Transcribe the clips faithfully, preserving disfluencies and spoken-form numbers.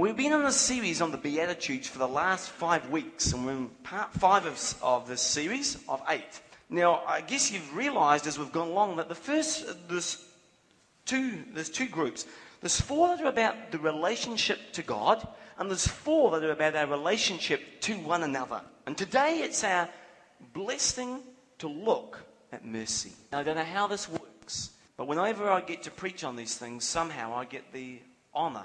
We've been on a series on the Beatitudes for the last five weeks, and we're in part five of, of this series of eight. Now, I guess you've realised as we've gone along that the first, there's two, there's two groups. There's four that are about the relationship to God, and there's four that are about our relationship to one another. And today it's our blessing to look at mercy. Now, I don't know how this works, but whenever I get to preach on these things, somehow I get the honour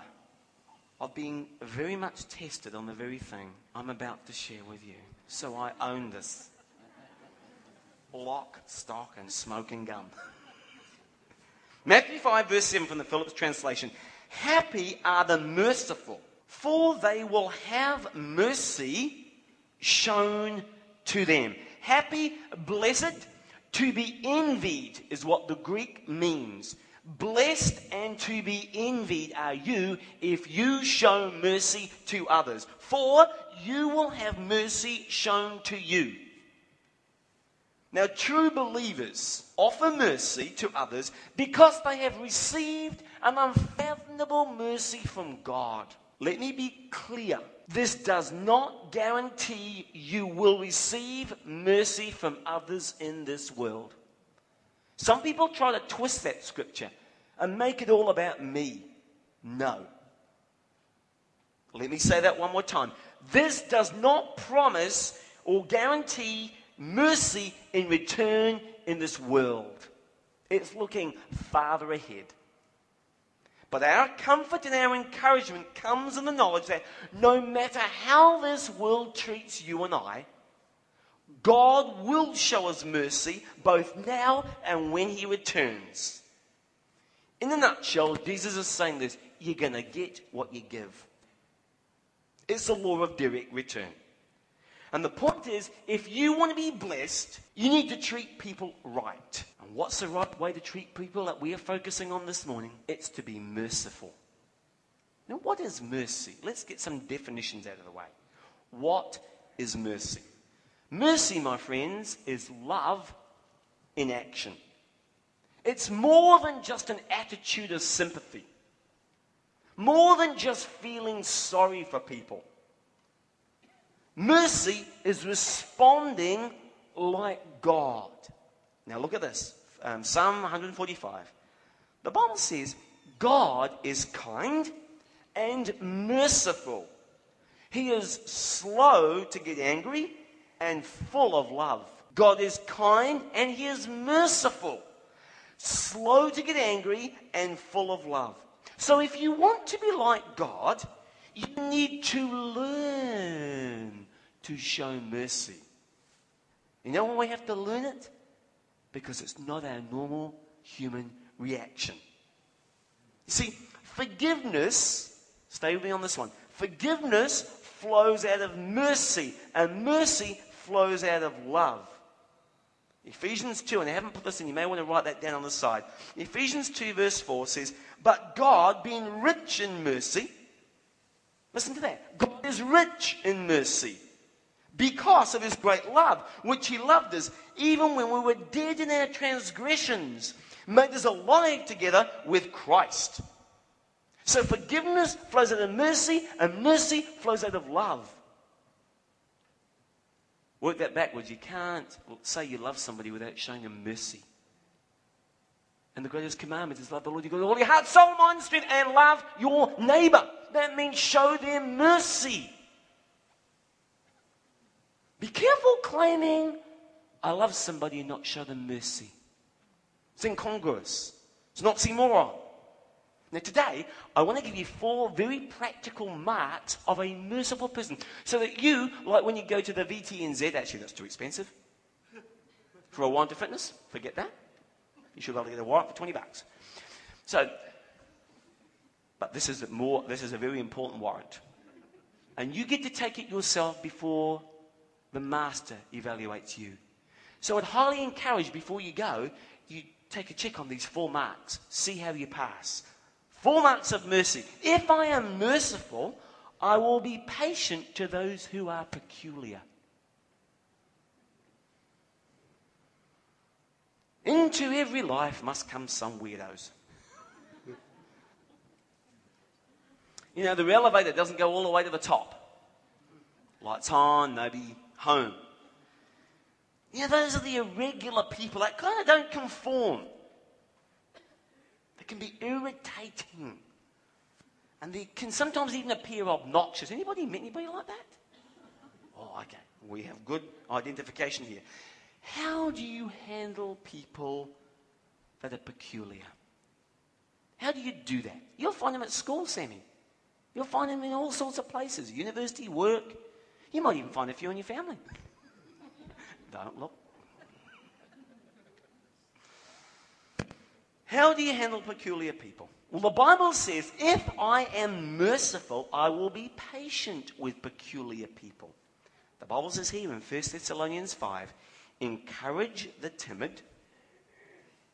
of being very much tested on the very thing I'm about to share with you. So I own this. Lock, stock, and smoking gun. Matthew five, verse seven from the Phillips translation. Happy are the merciful, for they will have mercy shown to them. Happy, blessed, to be envied is what the Greek means. Blessed and to be envied are you if you show mercy to others, for you will have mercy shown to you. Now, true believers offer mercy to others because they have received an unfathomable mercy from God. Let me be clear. This does not guarantee you will receive mercy from others in this world. Some people try to twist that scripture and make it all about me. No. Let me say that one more time. This does not promise or guarantee mercy in return in this world. It's looking farther ahead. But our comfort and our encouragement comes in the knowledge that no matter how this world treats you and I, God will show us mercy both now and when he returns. In a nutshell, Jesus is saying this: you're going to get what you give. It's the law of direct return. And the point is, if you want to be blessed, you need to treat people right. And what's the right way to treat people that we are focusing on this morning? It's to be merciful. Now, what is mercy? Let's get some definitions out of the way. What is mercy? Mercy, my friends, is love in action. It's more than just an attitude of sympathy, more than just feeling sorry for people. Mercy is responding like God. Now look at this, um, Psalm one forty-five. The Bible says, God is kind and merciful. He is slow to get angry and full of love. God is kind and he is merciful. Slow to get angry and full of love. So if you want to be like God, you need to learn to show mercy. You know why we have to learn it? Because it's not our normal human reaction. You see, forgiveness, stay with me on this one, forgiveness flows out of mercy, and mercy flows out of love. Ephesians two, and I haven't put this in, you may want to write that down on the side. Ephesians two verse four says, but God, being rich in mercy, listen to that. God is rich in mercy because of his great love, which he loved us, even when we were dead in our transgressions, made us alive together with Christ. So forgiveness flows out of mercy, and mercy flows out of love. Work that backwards. You can't say you love somebody without showing them mercy. And the greatest commandment is love the Lord your God with all your heart, soul, mind, strength, and love your neighbour. That means show them mercy. Be careful claiming, I love somebody and not show them mercy. It's incongruous. It's an oxymoron. Now today, I want to give you four very practical marks of a merciful person. So that you, like when you go to the V T N Z, actually that's too expensive. For a warrant to fitness, forget that. You should be able to get a warrant for twenty bucks. So, but this is, more, this is a very important warrant. And you get to take it yourself before the master evaluates you. So I'd highly encourage, before you go, you take a check on these four marks. See how you pass. Four marks of mercy. If I am merciful, I will be patient to those who are peculiar. Into every life must come some weirdos. You know, the elevator doesn't go all the way to the top. Lights on, nobody home. You know, those are the irregular people that kind of don't conform. They can be irritating. And they can sometimes even appear obnoxious. Anybody met anybody like that? Oh, okay. We have good identification here. How do you handle people that are peculiar? How do you do that? You'll find them at school, Sammy. You'll find them in all sorts of places. University, work. You might even find a few in your family. Don't look. How do you handle peculiar people? Well, the Bible says, if I am merciful, I will be patient with peculiar people. The Bible says here in First Thessalonians five, encourage the timid,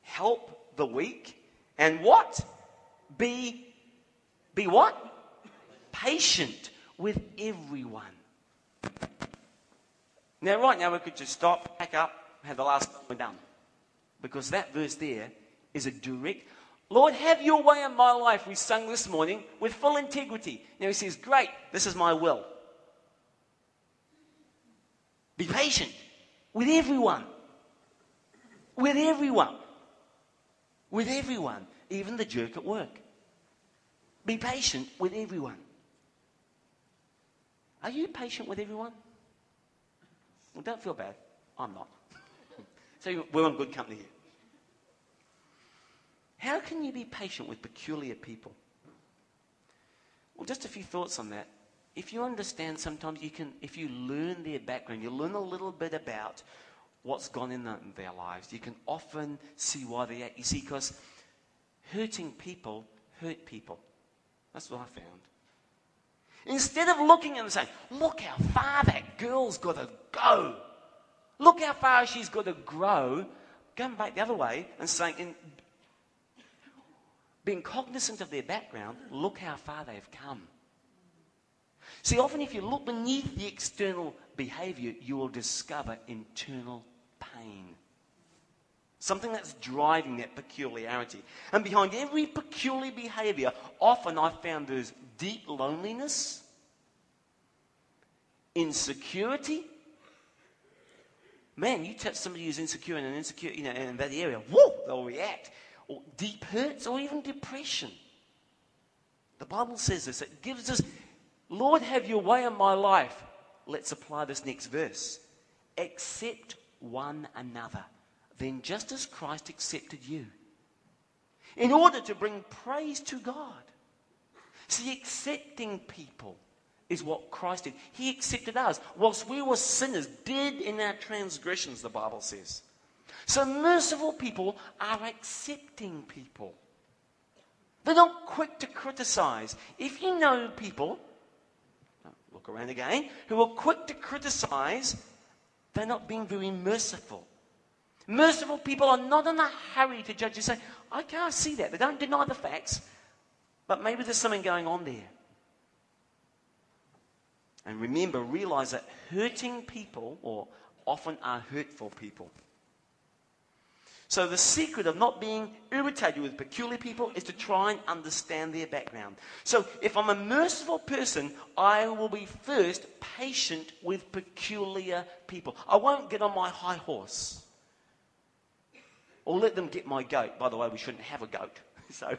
help the weak, and what? Be, be what? Patient with everyone. Now, right now, we could just stop, back up, have the last one done. Because that verse there is a direct, Lord, have your way in my life, we sung this morning, with full integrity. Now, he says, great, this is my will. Be patient with everyone. With everyone. With everyone, even the jerk at work. Be patient with everyone. Are you patient with everyone? Well, don't feel bad. I'm not. So we're in good company here. How can you be patient with peculiar people? Well, just a few thoughts on that. If you understand, sometimes you can, if you learn their background, you learn a little bit about what's gone in, the, in their lives. You can often see why they act. You see, because hurting people hurt people. That's what I found. Instead of looking and saying, look how far that girl's got to go. Look how far she's got to grow. Going back the other way and saying, and being cognizant of their background, look how far they've come. See, often if you look beneath the external behavior, you will discover internal pain. Something that's driving that peculiarity. And behind every peculiar behavior, often I've found there's deep loneliness, insecurity. Man, you touch somebody who's insecure in an insecure, you know, in that area, whoa, they'll react. Or deep hurts, or even depression. The Bible says this. It gives us, Lord, have your way in my life. Let's apply this next verse. Accept one another. Then just as Christ accepted you, in order to bring praise to God. See, accepting people is what Christ did. He accepted us whilst we were sinners, dead in our transgressions, the Bible says. So merciful people are accepting people. They're not quick to criticize. If you know people, look around again, who are quick to criticize, they're not being very merciful. Merciful people are not in a hurry to judge and say, I can't see that. They don't deny the facts, but maybe there's something going on there. And remember, realize that hurting people, or often are hurtful people. So the secret of not being irritated with peculiar people is to try and understand their background. So if I'm a merciful person, I will be first patient with peculiar people. I won't get on my high horse. Or let them get my goat. By the way, we shouldn't have a goat. So,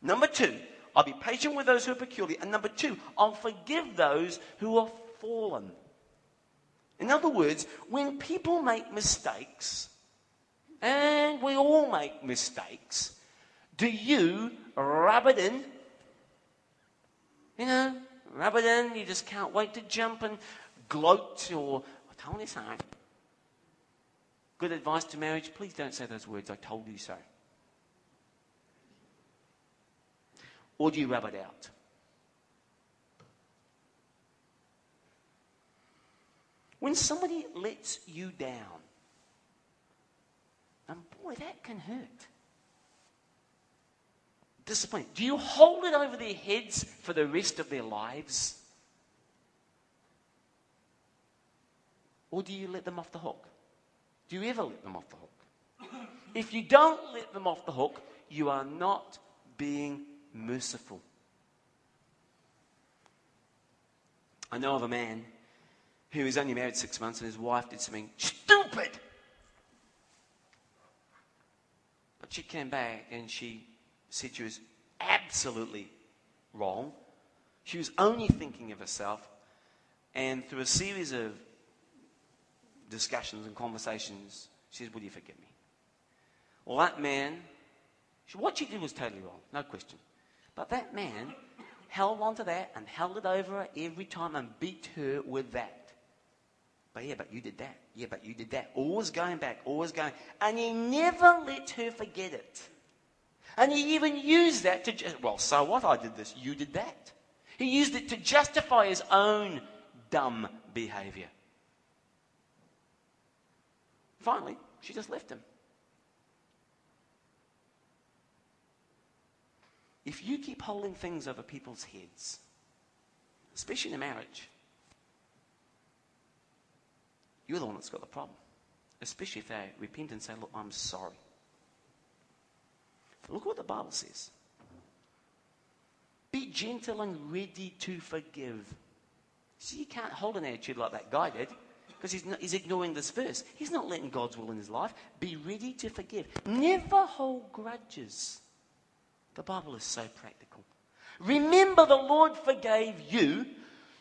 number two, I'll be patient with those who are peculiar. And number two, I'll forgive those who are fallen. In other words, when people make mistakes, and we all make mistakes, do you rub it in? You know, rub it in. You just can't wait to jump and gloat or, I told you so. Good advice to marriage, please don't say those words, I told you so. Or do you rub it out? When somebody lets you down, and boy, that can hurt. Disappointment. Do you hold it over their heads for the rest of their lives? Or do you let them off the hook? Do you ever let them off the hook? If you don't let them off the hook, you are not being merciful. I know of a man who was only married six months and his wife did something stupid. But she came back and she said she was absolutely wrong. She was only thinking of herself. And through a series of discussions and conversations, she says, "Will you forgive me?" Well, that man, what she did was totally wrong, no question. But that man held onto that and held it over her every time and beat her with that. But yeah, but you did that. Yeah, but you did that. Always going back, always going. And he never let her forget it. And he even used that to, just, well, so what? I did this. You did that. He used it to justify his own dumb behavior. Finally, she just left him. If you keep holding things over people's heads, especially in a marriage, you're the one that's got the problem. Especially if they repent and say, "Look, I'm sorry." But look what the Bible says. Be gentle and ready to forgive. See, you can't hold an attitude like that guy did because he's, not, he's ignoring this verse. He's not letting God's will in his life. Be ready to forgive. Never hold grudges. The Bible is so practical. Remember, the Lord forgave you,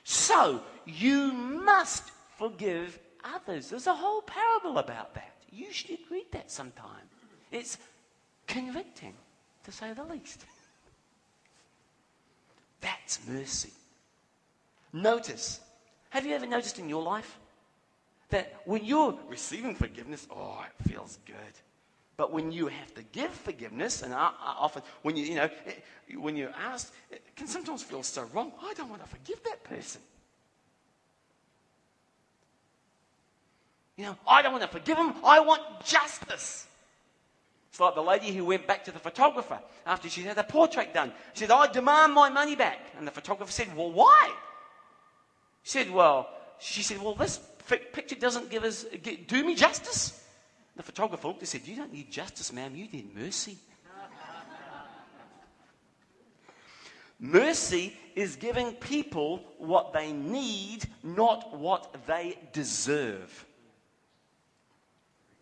so you must forgive others. There's a whole parable about that. You should read that sometime. It's convicting, to say the least. That's mercy. Notice. Have you ever noticed in your life that when you're receiving forgiveness, oh, it feels good. But when you have to give forgiveness, and often when you, you know, when you're asked, it can sometimes feel so wrong. I don't want to forgive that person. You know, I don't want to forgive him. I want justice. It's like the lady who went back to the photographer after she had her portrait done. She said, "I demand my money back." And the photographer said, "Well, why?" She said, "Well," she said, "Well, this picture doesn't give us do me justice." The photographer looked and said, "You don't need justice, ma'am. You need mercy." Mercy is giving people what they need, not what they deserve.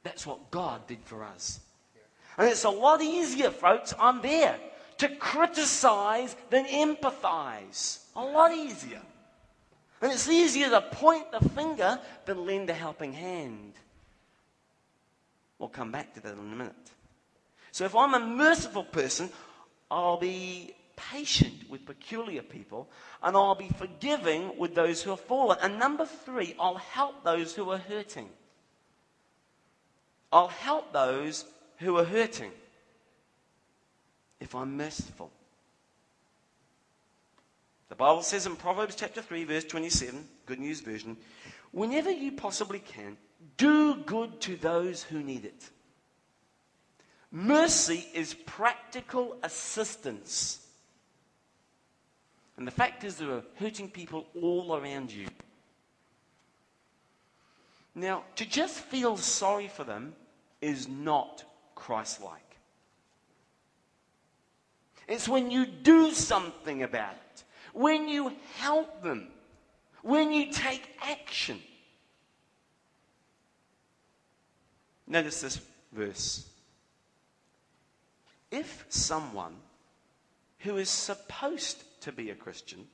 That's what God did for us. And it's a lot easier, folks, I'm there, to criticize than empathize. A lot easier. And it's easier to point the finger than lend a helping hand. We'll come back to that in a minute. So if I'm a merciful person, I'll be patient with peculiar people, and I'll be forgiving with those who are fallen. And number three, I'll help those who are hurting. I'll help those who are hurting if I'm merciful. The Bible says in Proverbs chapter three, verse twenty-seven, Good News Version, "Whenever you possibly can, do good to those who need it." Mercy is practical assistance. And the fact is, there are hurting people all around you. Now, to just feel sorry for them is not Christ-like. It's when you do something about it, when you help them, when you take action. Notice this verse. If someone who is supposed to be a Christian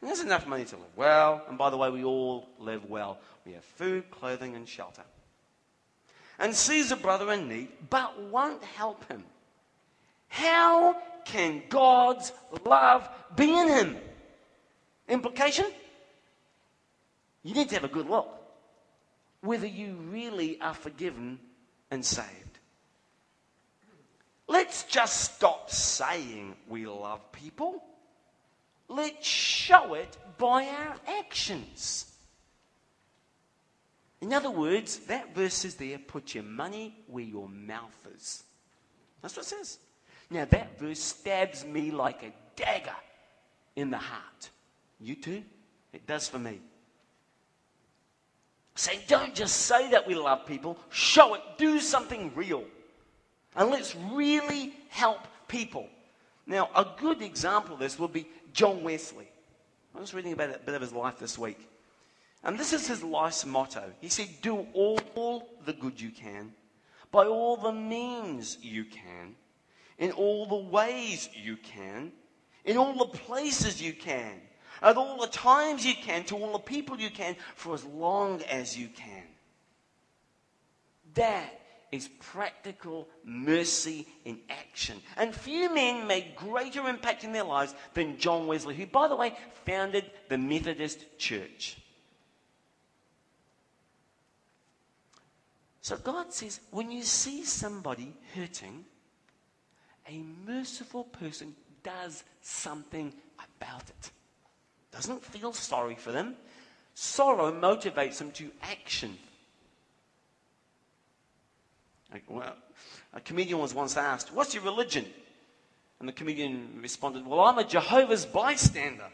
and has enough money to live well, and by the way, we all live well. We have food, clothing, and shelter. And sees a brother in need, but won't help him. How can God's love be in him? Implication? You need to have a good look whether you really are forgiven and saved. Let's just stop saying we love people. Let's show it by our actions. In other words, that verse is there, put your money where your mouth is. That's what it says. Now that verse stabs me like a dagger in the heart. You too? It does for me. Say, so don't just say that we love people. Show it. Do something real. And let's really help people. Now, a good example of this would be John Wesley. I was reading about a bit of his life this week. And this is his life's motto. He said, do all the good you can, by all the means you can, in all the ways you can, in all the places you can, at all the times you can, to all the people you can, for as long as you can. That is practical mercy in action. And few men made greater impact in their lives than John Wesley, who, by the way, founded the Methodist Church. So God says, when you see somebody hurting, a merciful person does something about it. Doesn't feel sorry for them. Sorrow motivates them to action. Well, a comedian was once asked, what's your religion? And the comedian responded, well, I'm a Jehovah's bystander.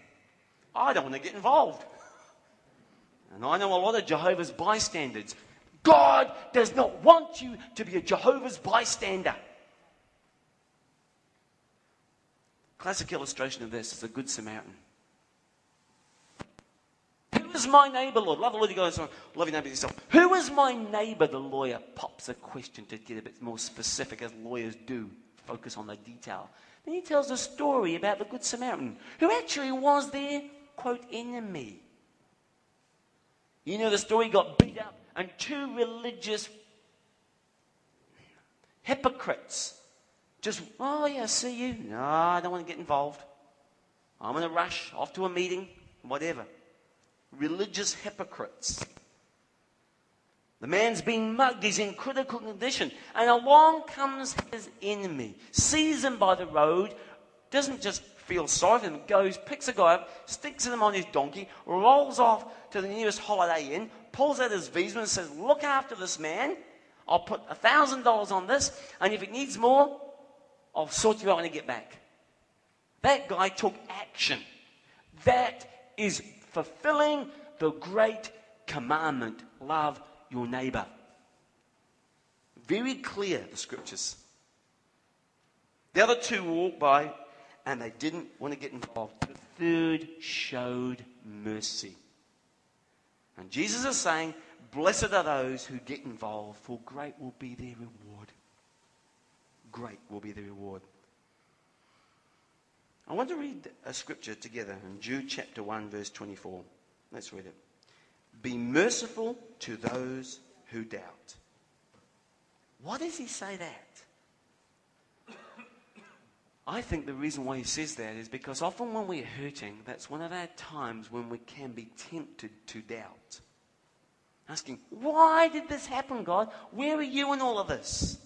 I don't want to get involved. And I know a lot of Jehovah's bystanders. God does not want you to be a Jehovah's bystander. Classic illustration of this is the Good Samaritan. Who is my neighbor, Lord? Love the Lord, you guys. Love your neighbor as yourself. Who is my neighbor? The lawyer pops a question to get a bit more specific, as lawyers do, focus on the detail. Then he tells a story about the Good Samaritan, who actually was their, quote, enemy. You know the story, got beat up, and two religious hypocrites just, oh yeah, see you. No, I don't want to get involved. I'm in a rush, off to a meeting, whatever. Religious hypocrites. The man's being mugged, he's in critical condition. And along comes his enemy, sees him by the road, doesn't just feel sorry for him, goes, picks a guy up, sticks him on his donkey, rolls off to the nearest Holiday Inn, pulls out his visa and says, look after this man. I'll put one thousand dollars on this, and if it needs more, I'll sort you out when I get back. That guy took action. That is fulfilling the great commandment. Love your neighbor. Very clear, the scriptures. The other two walked by, and they didn't want to get involved. The third showed mercy. And Jesus is saying, blessed are those who get involved, for great will be their reward. Great will be the reward. I want to read a scripture together in Jude chapter one, verse twenty-four. Let's read it. Be merciful to those who doubt. Why does he say that? I think the reason why he says that is because often when we're hurting, that's one of our times when we can be tempted to doubt. Asking, why did this happen, God? Where are you in all of this?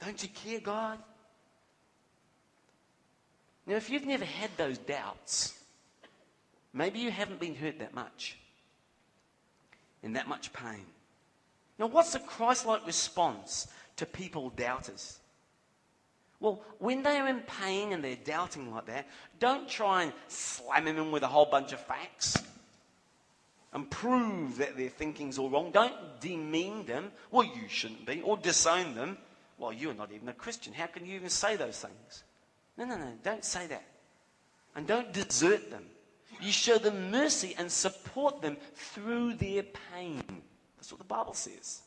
Don't you care, God? Now, if you've never had those doubts, maybe you haven't been hurt that much, in that much pain. Now, what's the Christ-like response to people doubters? Well, when they're in pain and they're doubting like that, don't try and slam them in with a whole bunch of facts and prove that their thinking's all wrong. Don't demean them. Well, you shouldn't be. Or disown them. Well, you're not even a Christian. How can you even say those things? No, no, no, don't say that. And don't desert them. You show them mercy and support them through their pain. That's what the Bible says.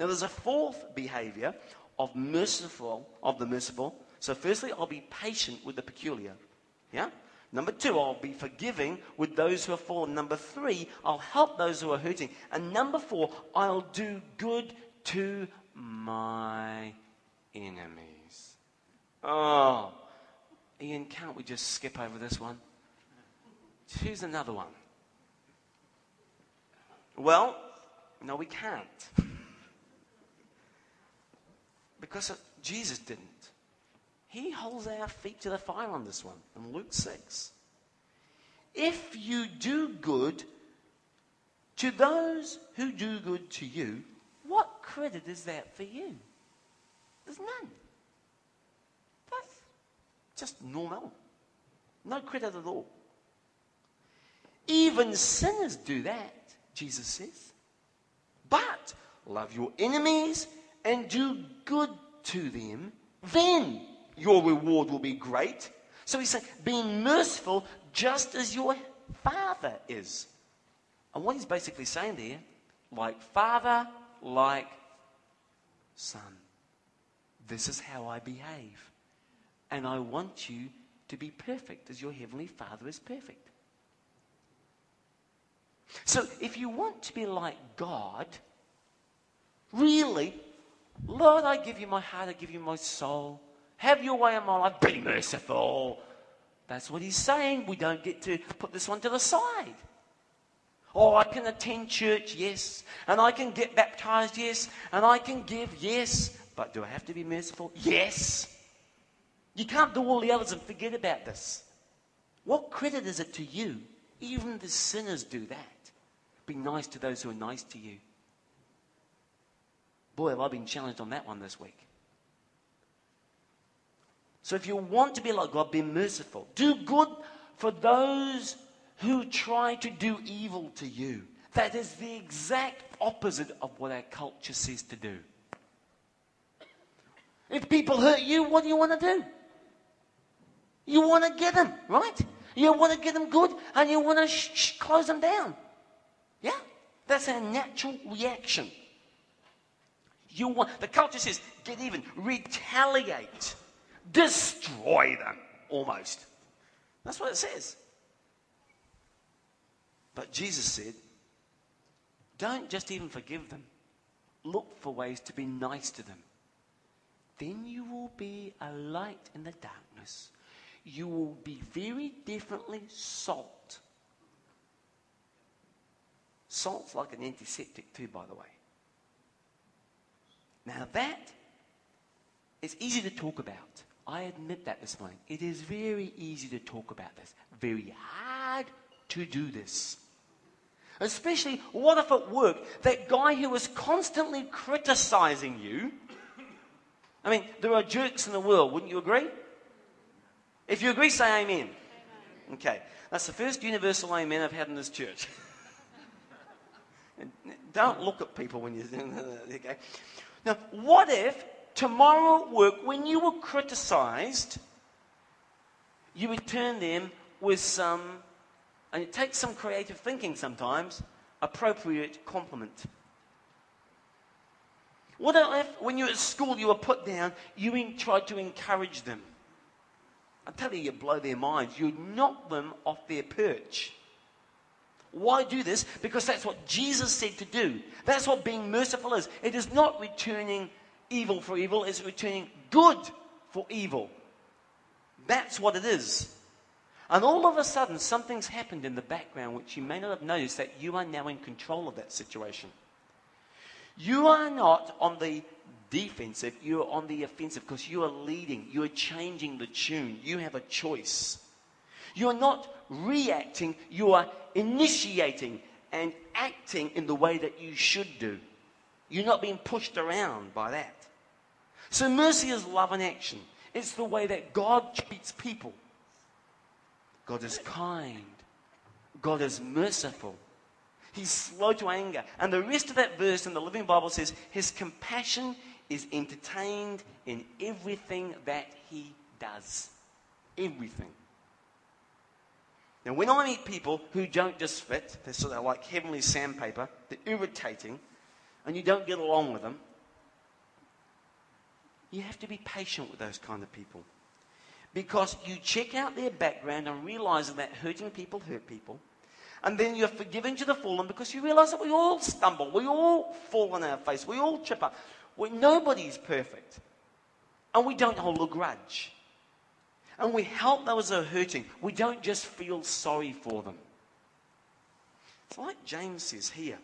Now, there's a fourth behavior of merciful, of the merciful. So firstly, I'll be patient with the peculiar. Yeah? Number two, I'll be forgiving with those who are fallen. Number three, I'll help those who are hurting. And number four, I'll do good to my enemies. Oh, Ian, can't we just skip over this one? Choose another one. Well, no, we can't. Because Jesus didn't. He holds our feet to the fire on this one, in Luke six. If you do good to those who do good to you, what credit is that for you? There's none. That's just normal. No credit at all. Even sinners do that, Jesus says. But love your enemies and do good to them. Then your reward will be great. So he's saying, be merciful just as your Father is. And what he's basically saying there, like Father, like Son. This is how I behave. And I want you to be perfect as your Heavenly Father is perfect. So if you want to be like God, really, Lord, I give you my heart, I give you my soul. Have your way in my life. Be merciful. That's what he's saying. We don't get to put this one to the side. Oh, I can attend church, yes. And I can get baptized, yes. And I can give, yes. But do I have to be merciful? Yes. You can't do all the others and forget about this. What credit is it to you? Even the sinners do that. Be nice to those who are nice to you. Boy, have I been challenged on that one this week. So if you want to be like God, be merciful. Do good for those who try to do evil to you. That is the exact opposite of what our culture says to do. If people hurt you, what do you want to do? You want to get them, right? You want to get them good, and you want to sh- sh- close them down. Yeah? That's our natural reaction. You want, the culture says, get even, retaliate, destroy them, almost. That's what it says. But Jesus said, don't just even forgive them. Look for ways to be nice to them. Then you will be a light in the darkness. You will be very differently salt. Salt's like an antiseptic too, by the way. Now that is easy to talk about. I admit that this morning. It is very easy to talk about this. Very hard to do this. Especially, what if at work, that guy who is constantly criticizing you, I mean, there are jerks in the world, wouldn't you agree? If you agree, say amen. Amen. Okay, that's the first universal amen I've had in this church. Don't look at people when you're... Okay. Now, what if tomorrow at work, when you were criticized, you return them with some, and it takes some creative thinking sometimes, appropriate compliment. What if when you were at school, you were put down, you in, tried to encourage them? I tell you, you blow their minds. You knock them off their perch. Why do this? Because that's what Jesus said to do. That's what being merciful is. It is not returning evil for evil. It's returning good for evil. That's what it is. And all of a sudden, something's happened in the background which you may not have noticed, that you are now in control of that situation. You are not on the defensive. You are on the offensive because you are leading. You are changing the tune. You have a choice. You are not reacting. You are initiating and acting in the way that you should do. You're not being pushed around by that. So mercy is love in action. It's the way that God treats people. God is kind. God is merciful. He's slow to anger. And the rest of that verse in the Living Bible says, his compassion is entertained in everything that he does. Everything. Now, when I meet people who don't just fit, they're sort of like heavenly sandpaper, they're irritating, and you don't get along with them, you have to be patient with those kind of people. Because you check out their background and realizing that hurting people hurt people, and then you're forgiving to the fallen because you realize that we all stumble. We all fall on our face. We all trip up. We, nobody's perfect. And we don't hold a grudge. And we help those who are hurting. We don't just feel sorry for them. It's like James says here.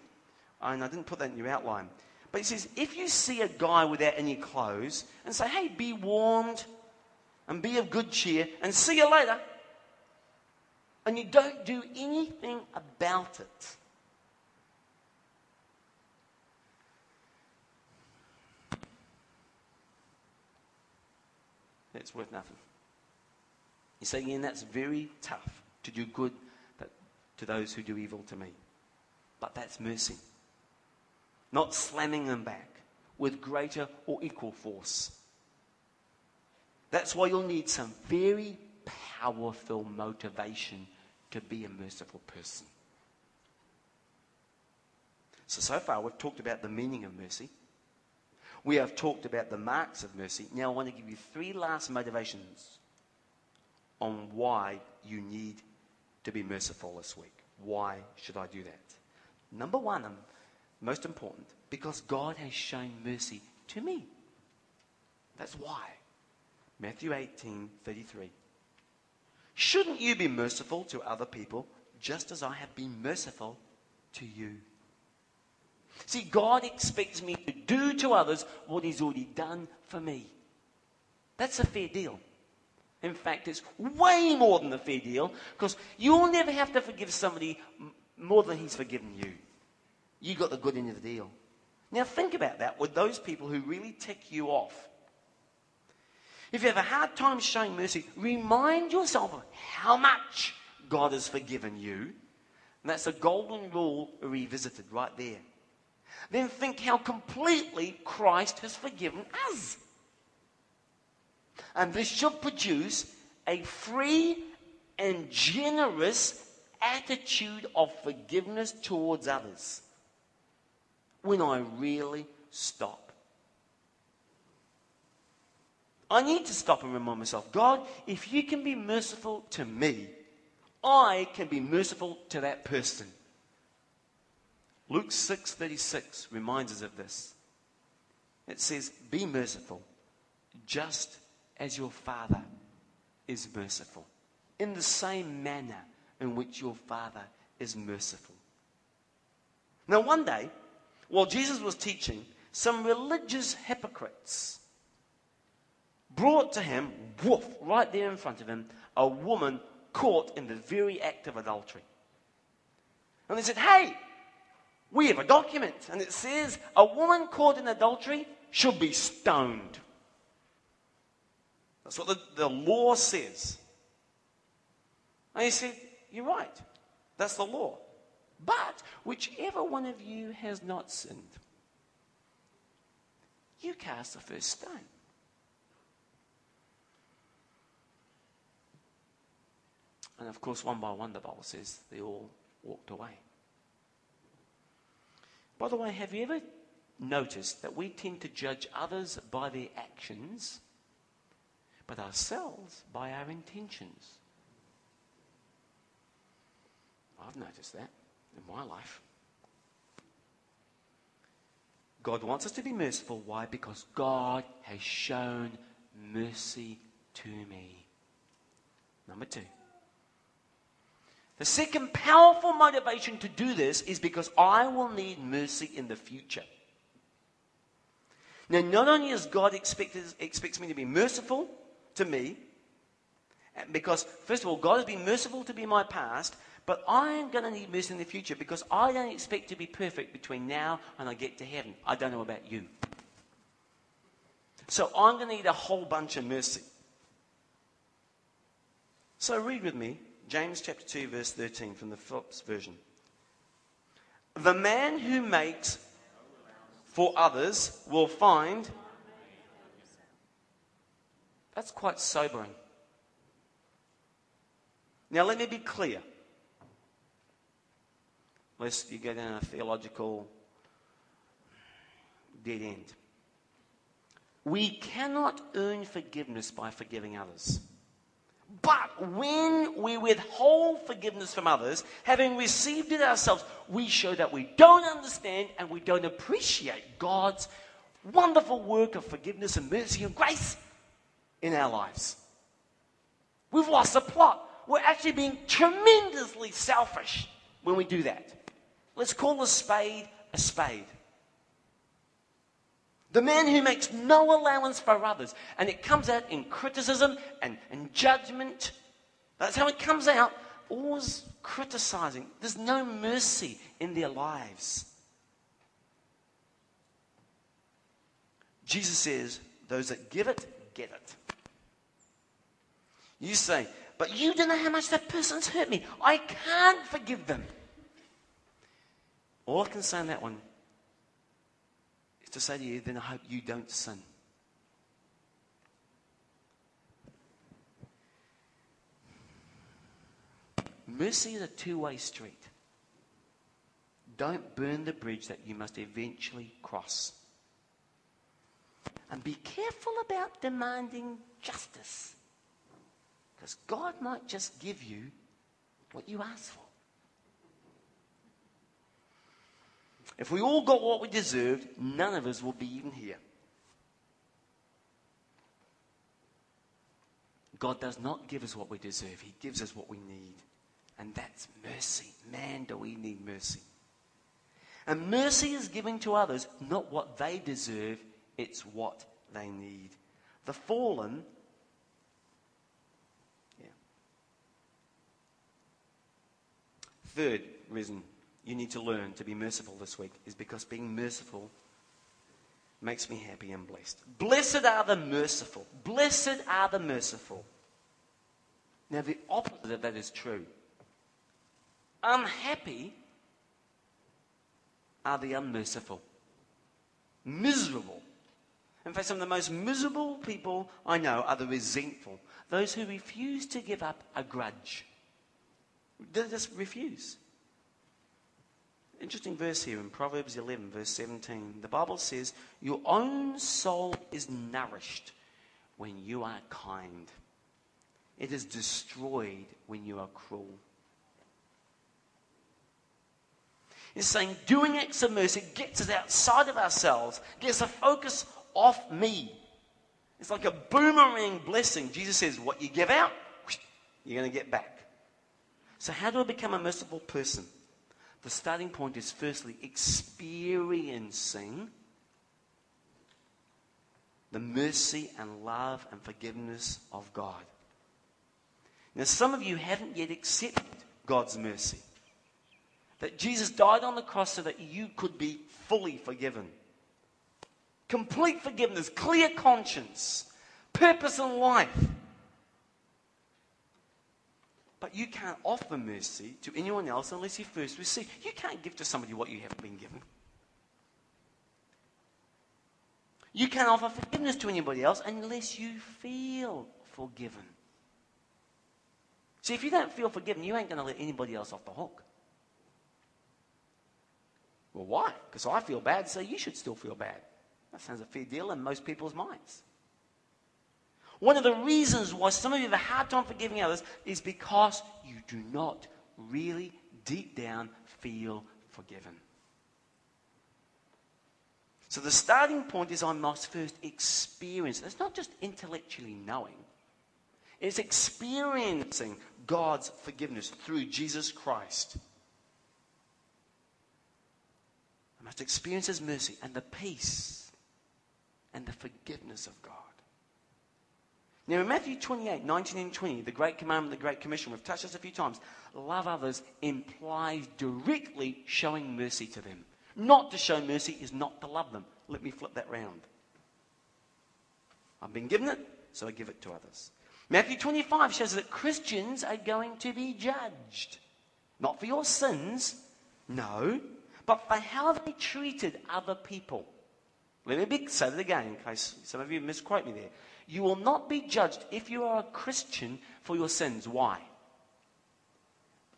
And I didn't put that in your outline. But he says, if you see a guy without any clothes and say, hey, be warmed and be of good cheer and see you later. And you don't do anything about it. That's worth nothing. You say, again, that's very tough to do good to those who do evil to me. But that's mercy. Not slamming them back with greater or equal force. That's why you'll need some very powerful powerful motivation to be a merciful person. So, so far we've talked about the meaning of mercy. We have talked about the marks of mercy. Now I want to give you three last motivations on why you need to be merciful this week. Why should I do that? Number one, and most important, because God has shown mercy to me. That's why. Matthew eighteen thirty-three. Shouldn't you be merciful to other people just as I have been merciful to you? See, God expects me to do to others what He's already done for me. That's a fair deal. In fact, it's way more than a fair deal, because you'll never have to forgive somebody m- more than he's forgiven you. You got the good end of the deal. Now think about that with those people who really tick you off. If you have a hard time showing mercy, remind yourself of how much God has forgiven you. And that's a golden rule revisited right there. Then think how completely Christ has forgiven us. And this should produce a free and generous attitude of forgiveness towards others. When I really stop, I need to stop and remind myself, God, if you can be merciful to me, I can be merciful to that person. Luke six thirty-six reminds us of this. It says, be merciful, just as your Father is merciful, in the same manner in which your Father is merciful. Now one day, while Jesus was teaching, some religious hypocrites brought to him, woof, right there in front of him, a woman caught in the very act of adultery. And they said, hey, we have a document, and it says a woman caught in adultery should be stoned. That's what the, the law says. And he said, you're right, that's the law. But whichever one of you has not sinned, you cast the first stone. And of course, one by one, the Bible says, they all walked away. By the way, have you ever noticed that we tend to judge others by their actions, but ourselves by our intentions? I've noticed that in my life. God wants us to be merciful. Why? Because God has shown mercy to me. Number two. The second powerful motivation to do this is because I will need mercy in the future. Now, not only is God expected, expects me to be merciful to me, because, first of all, God has been merciful to me in my past, but I am going to need mercy in the future, because I don't expect to be perfect between now and I get to heaven. I don't know about you. So I'm going to need a whole bunch of mercy. So read with me James chapter two, verse thirteen from the Phillips version. The man who makes for others will find... That's quite sobering. Now let me be clear, lest you go down a theological dead end. We cannot earn forgiveness by forgiving others. But when we withhold forgiveness from others, having received it ourselves, we show that we don't understand and we don't appreciate God's wonderful work of forgiveness and mercy and grace in our lives. We've lost the plot. We're actually being tremendously selfish when we do that. Let's call a spade a spade. The man who makes no allowance for others. And it comes out in criticism and, and judgment. That's how it comes out. Always criticizing. There's no mercy in their lives. Jesus says, those that give it, get it. You say, but you don't know how much that person's hurt me. I can't forgive them. All I can say on that one is to say to you, then I hope you don't sin. Mercy is a two-way street. Don't burn the bridge that you must eventually cross. And be careful about demanding justice. Because God might just give you what you ask for. If we all got what we deserved, none of us will be even here. God does not give us what we deserve. He gives us what we need. And that's mercy. Man, do we need mercy. And mercy is giving to others not what they deserve, it's what they need. The fallen, yeah. Third reason you need to learn to be merciful this week is because being merciful makes me happy and blessed. Blessed are the merciful. Blessed are the merciful. Now, the opposite of that is true. Unhappy are the unmerciful. Miserable. In fact, some of the most miserable people I know are the resentful. Those who refuse to give up a grudge. They just refuse. Interesting verse here in Proverbs eleven, verse seventeen. The Bible says, your own soul is nourished when you are kind. It is destroyed when you are cruel. It's saying doing acts of mercy gets us outside of ourselves, gets the focus off me. It's like a boomerang blessing. Jesus says, what you give out, you're going to get back. So how do I become a merciful person? The starting point is firstly experiencing the mercy and love and forgiveness of God. Now, some of you haven't yet accepted God's mercy. That Jesus died on the cross so that you could be fully forgiven. Complete forgiveness, clear conscience, purpose in life. But you can't offer mercy to anyone else unless you first receive. You can't give to somebody what you haven't been given. You can't offer forgiveness to anybody else unless you feel forgiven. See, if you don't feel forgiven, you ain't going to let anybody else off the hook. Well, why? Because I feel bad, so you should still feel bad. That sounds a fair deal in most people's minds. One of the reasons why some of you have a hard time forgiving others is because you do not really, deep down, feel forgiven. So the starting point is I must first experience. It's not just intellectually knowing. It's experiencing God's forgiveness through Jesus Christ. I must experience His mercy and the peace and the forgiveness of God. Now in Matthew twenty-eight, nineteen and twenty, the Great Commandment, the Great Commission, we've touched this a few times. Love others implies directly showing mercy to them. Not to show mercy is not to love them. Let me flip that round. I've been given it, so I give it to others. Matthew twenty-five shows that Christians are going to be judged. Not for your sins, no, but for how they treated other people. Let me say that again in case some of you misquote me there. You will not be judged if you are a Christian for your sins. Why?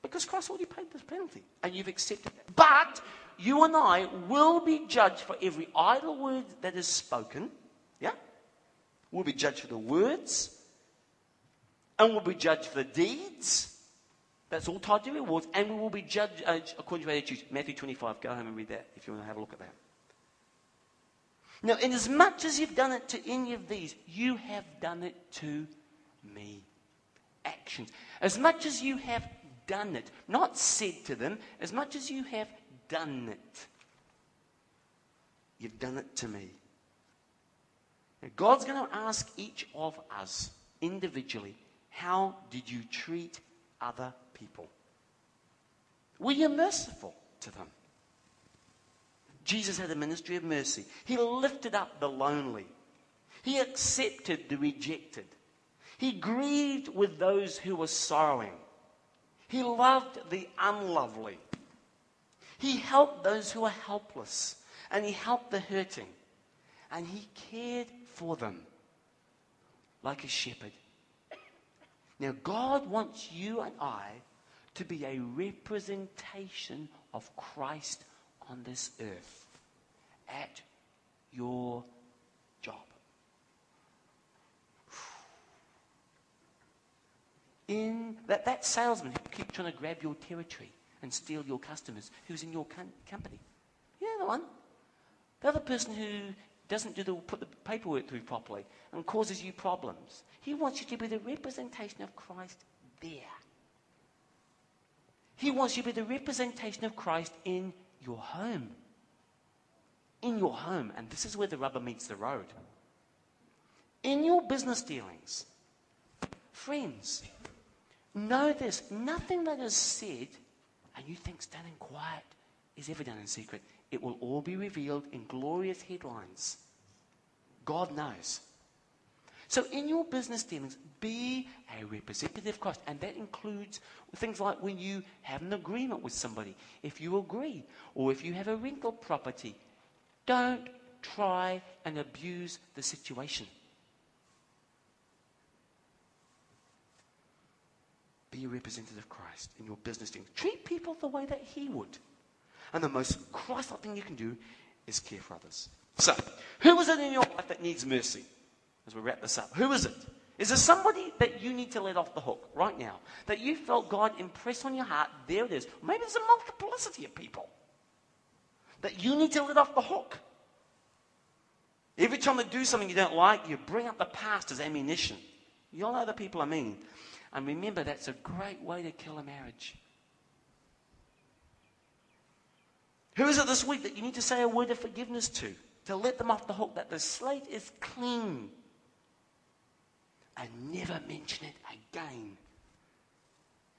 Because Christ already paid this penalty, and you've accepted that. But you and I will be judged for every idle word that is spoken. Yeah? We'll be judged for the words, and we'll be judged for the deeds. That's all tied to rewards, and we will be judged uh, according to our attitudes. Matthew twenty-five. Go home and read that if you want to have a look at that. Now, in as much as you've done it to any of these, you have done it to me. Actions. As much as you have done it, not said to them, as much as you have done it, you've done it to me. Now, God's going to ask each of us individually, how did you treat other people? Were you merciful to them? Jesus had a ministry of mercy. He lifted up the lonely. He accepted the rejected. He grieved with those who were sorrowing. He loved the unlovely. He helped those who were helpless. And he helped the hurting. And he cared for them like a shepherd. Now, God wants you and I to be a representation of Christ on this earth at your job, in that that salesman who keeps trying to grab your territory and steal your customers, who's in your com- company. Yeah, the one. The other person who doesn't do the, put the paperwork through properly and causes you problems. He wants you to be the representation of Christ there. He wants you to be the representation of Christ in your home. In your home. And this is where the rubber meets the road. In your business dealings. Friends, know this. Nothing that is said and you think done in quiet is ever done in secret. It will all be revealed in glorious headlines. God knows. So in your business dealings, be a representative of Christ. And that includes things like when you have an agreement with somebody. If you agree, or if you have a rental property, don't try and abuse the situation. Be a representative of Christ in your business dealings. Treat people the way that he would. And the most Christ-like thing you can do is care for others. So, who is it in your life that needs mercy? As we wrap this up, who is it? Is there somebody that you need to let off the hook right now? That you felt God impress on your heart? There it is. Maybe there's a multiplicity of people that you need to let off the hook. Every time they do something you don't like, you bring up the past as ammunition. You all know the people I mean. And remember, that's a great way to kill a marriage. Who is it this week that you need to say a word of forgiveness to? To let them off the hook that the slate is clean. And never mention it again.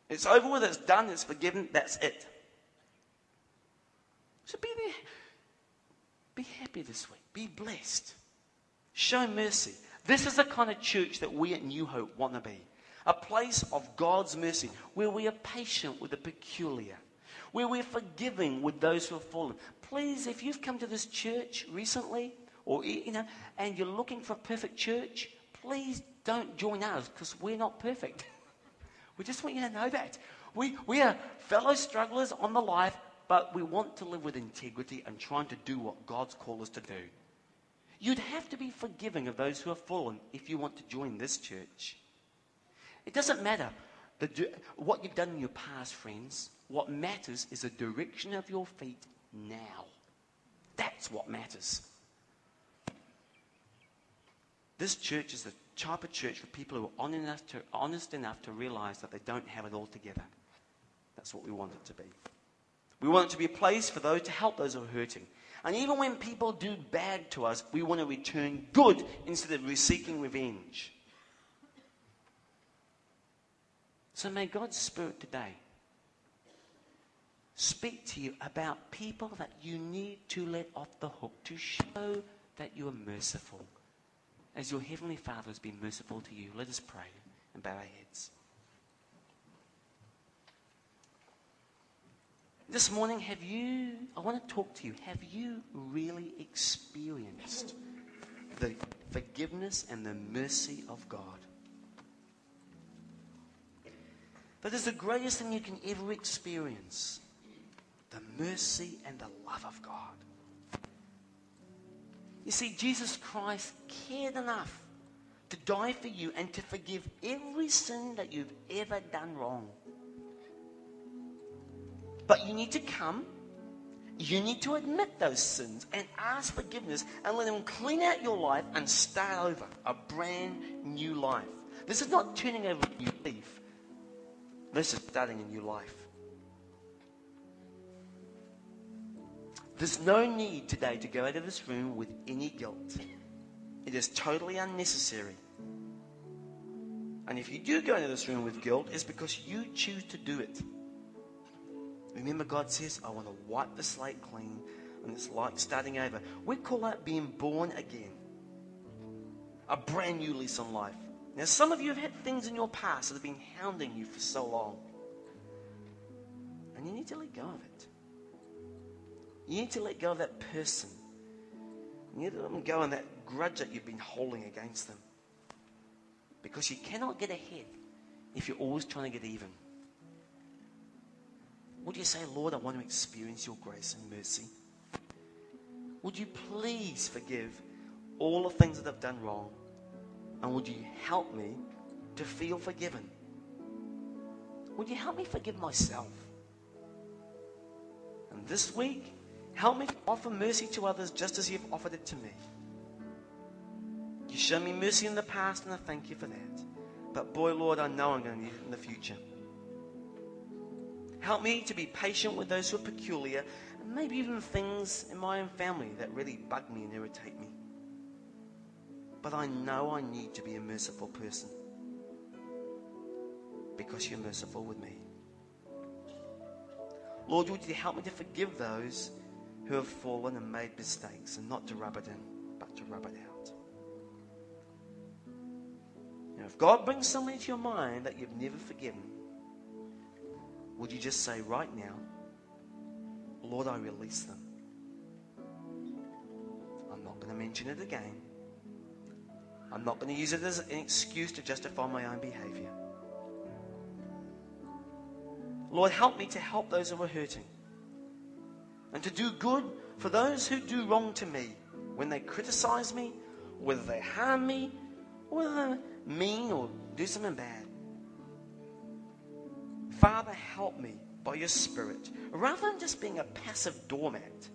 It's over with, it's done, it's forgiven, that's it. So be there. Be happy this week. Be blessed. Show mercy. This is the kind of church that we at New Hope want to be. A place of God's mercy, where we are patient with the peculiar, where we're forgiving with those who have fallen. Please, if you've come to this church recently, or you know, and you're looking for a perfect church, please don't join us, because we're not perfect. We just want you to know that. We, we are fellow strugglers on the life, but we want to live with integrity and trying to do what God's called us to do. You'd have to be forgiving of those who have fallen if you want to join this church. It doesn't matter the, what you've done in your past, friends. What matters is the direction of your feet now. That's what matters. This church is the type of church for people who are honest enough to, honest enough to realize that they don't have it all together. That's what we want it to be. We want it to be a place for those to help those who are hurting. And even when people do bad to us, we want to return good instead of seeking revenge. So may God's Spirit today speak to you about people that you need to let off the hook to show that you are merciful. As your Heavenly Father has been merciful to you, let us pray and bow our heads. This morning, have you, I want to talk to you, have you really experienced the forgiveness and the mercy of God? That is the greatest thing you can ever experience. The mercy and the love of God. You see, Jesus Christ cared enough to die for you and to forgive every sin that you've ever done wrong. But you need to come, you need to admit those sins and ask forgiveness and let Him clean out your life and start over a brand new life. This is not turning over a new leaf. This is starting a new life. There's no need today to go out of this room with any guilt. It is totally unnecessary. And if you do go into this room with guilt, it's because you choose to do it. Remember, God says, I want to wipe the slate clean, and it's like starting over. We call it being born again. A brand new lease on life. Now, some of you have had things in your past that have been hounding you for so long. And you need to let go of it. You need to let go of that person. You need to let them go on that grudge that you've been holding against them. Because you cannot get ahead if you're always trying to get even. Would you say, Lord, I want to experience your grace and mercy? Would you please forgive all the things that I've done wrong? And would you help me to feel forgiven? Would you help me forgive myself? And this week, help me to offer mercy to others just as you've offered it to me. You showed me mercy in the past, and I thank you for that. But boy, Lord, I know I'm going to need it in the future. Help me to be patient with those who are peculiar, and maybe even things in my own family that really bug me and irritate me. But I know I need to be a merciful person, because you're merciful with me. Lord, would you help me to forgive those who have fallen and made mistakes, and not to rub it in, but to rub it out. Now, if God brings something to your mind that you've never forgiven, would you just say right now, Lord, I release them. I'm not going to mention it again. I'm not going to use it as an excuse to justify my own behavior. Lord, help me to help those who are hurting, and to do good for those who do wrong to me, when they criticize me, whether they harm me, or whether they're mean or do something bad. Father, help me by your Spirit. Rather than just being a passive doormat,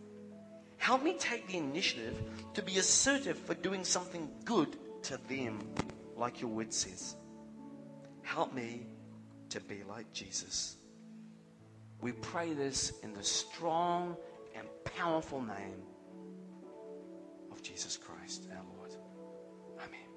help me take the initiative to be assertive for doing something good to them, like your word says. Help me to be like Jesus. We pray this in the strong and powerful name of Jesus Christ, our Lord. Amen.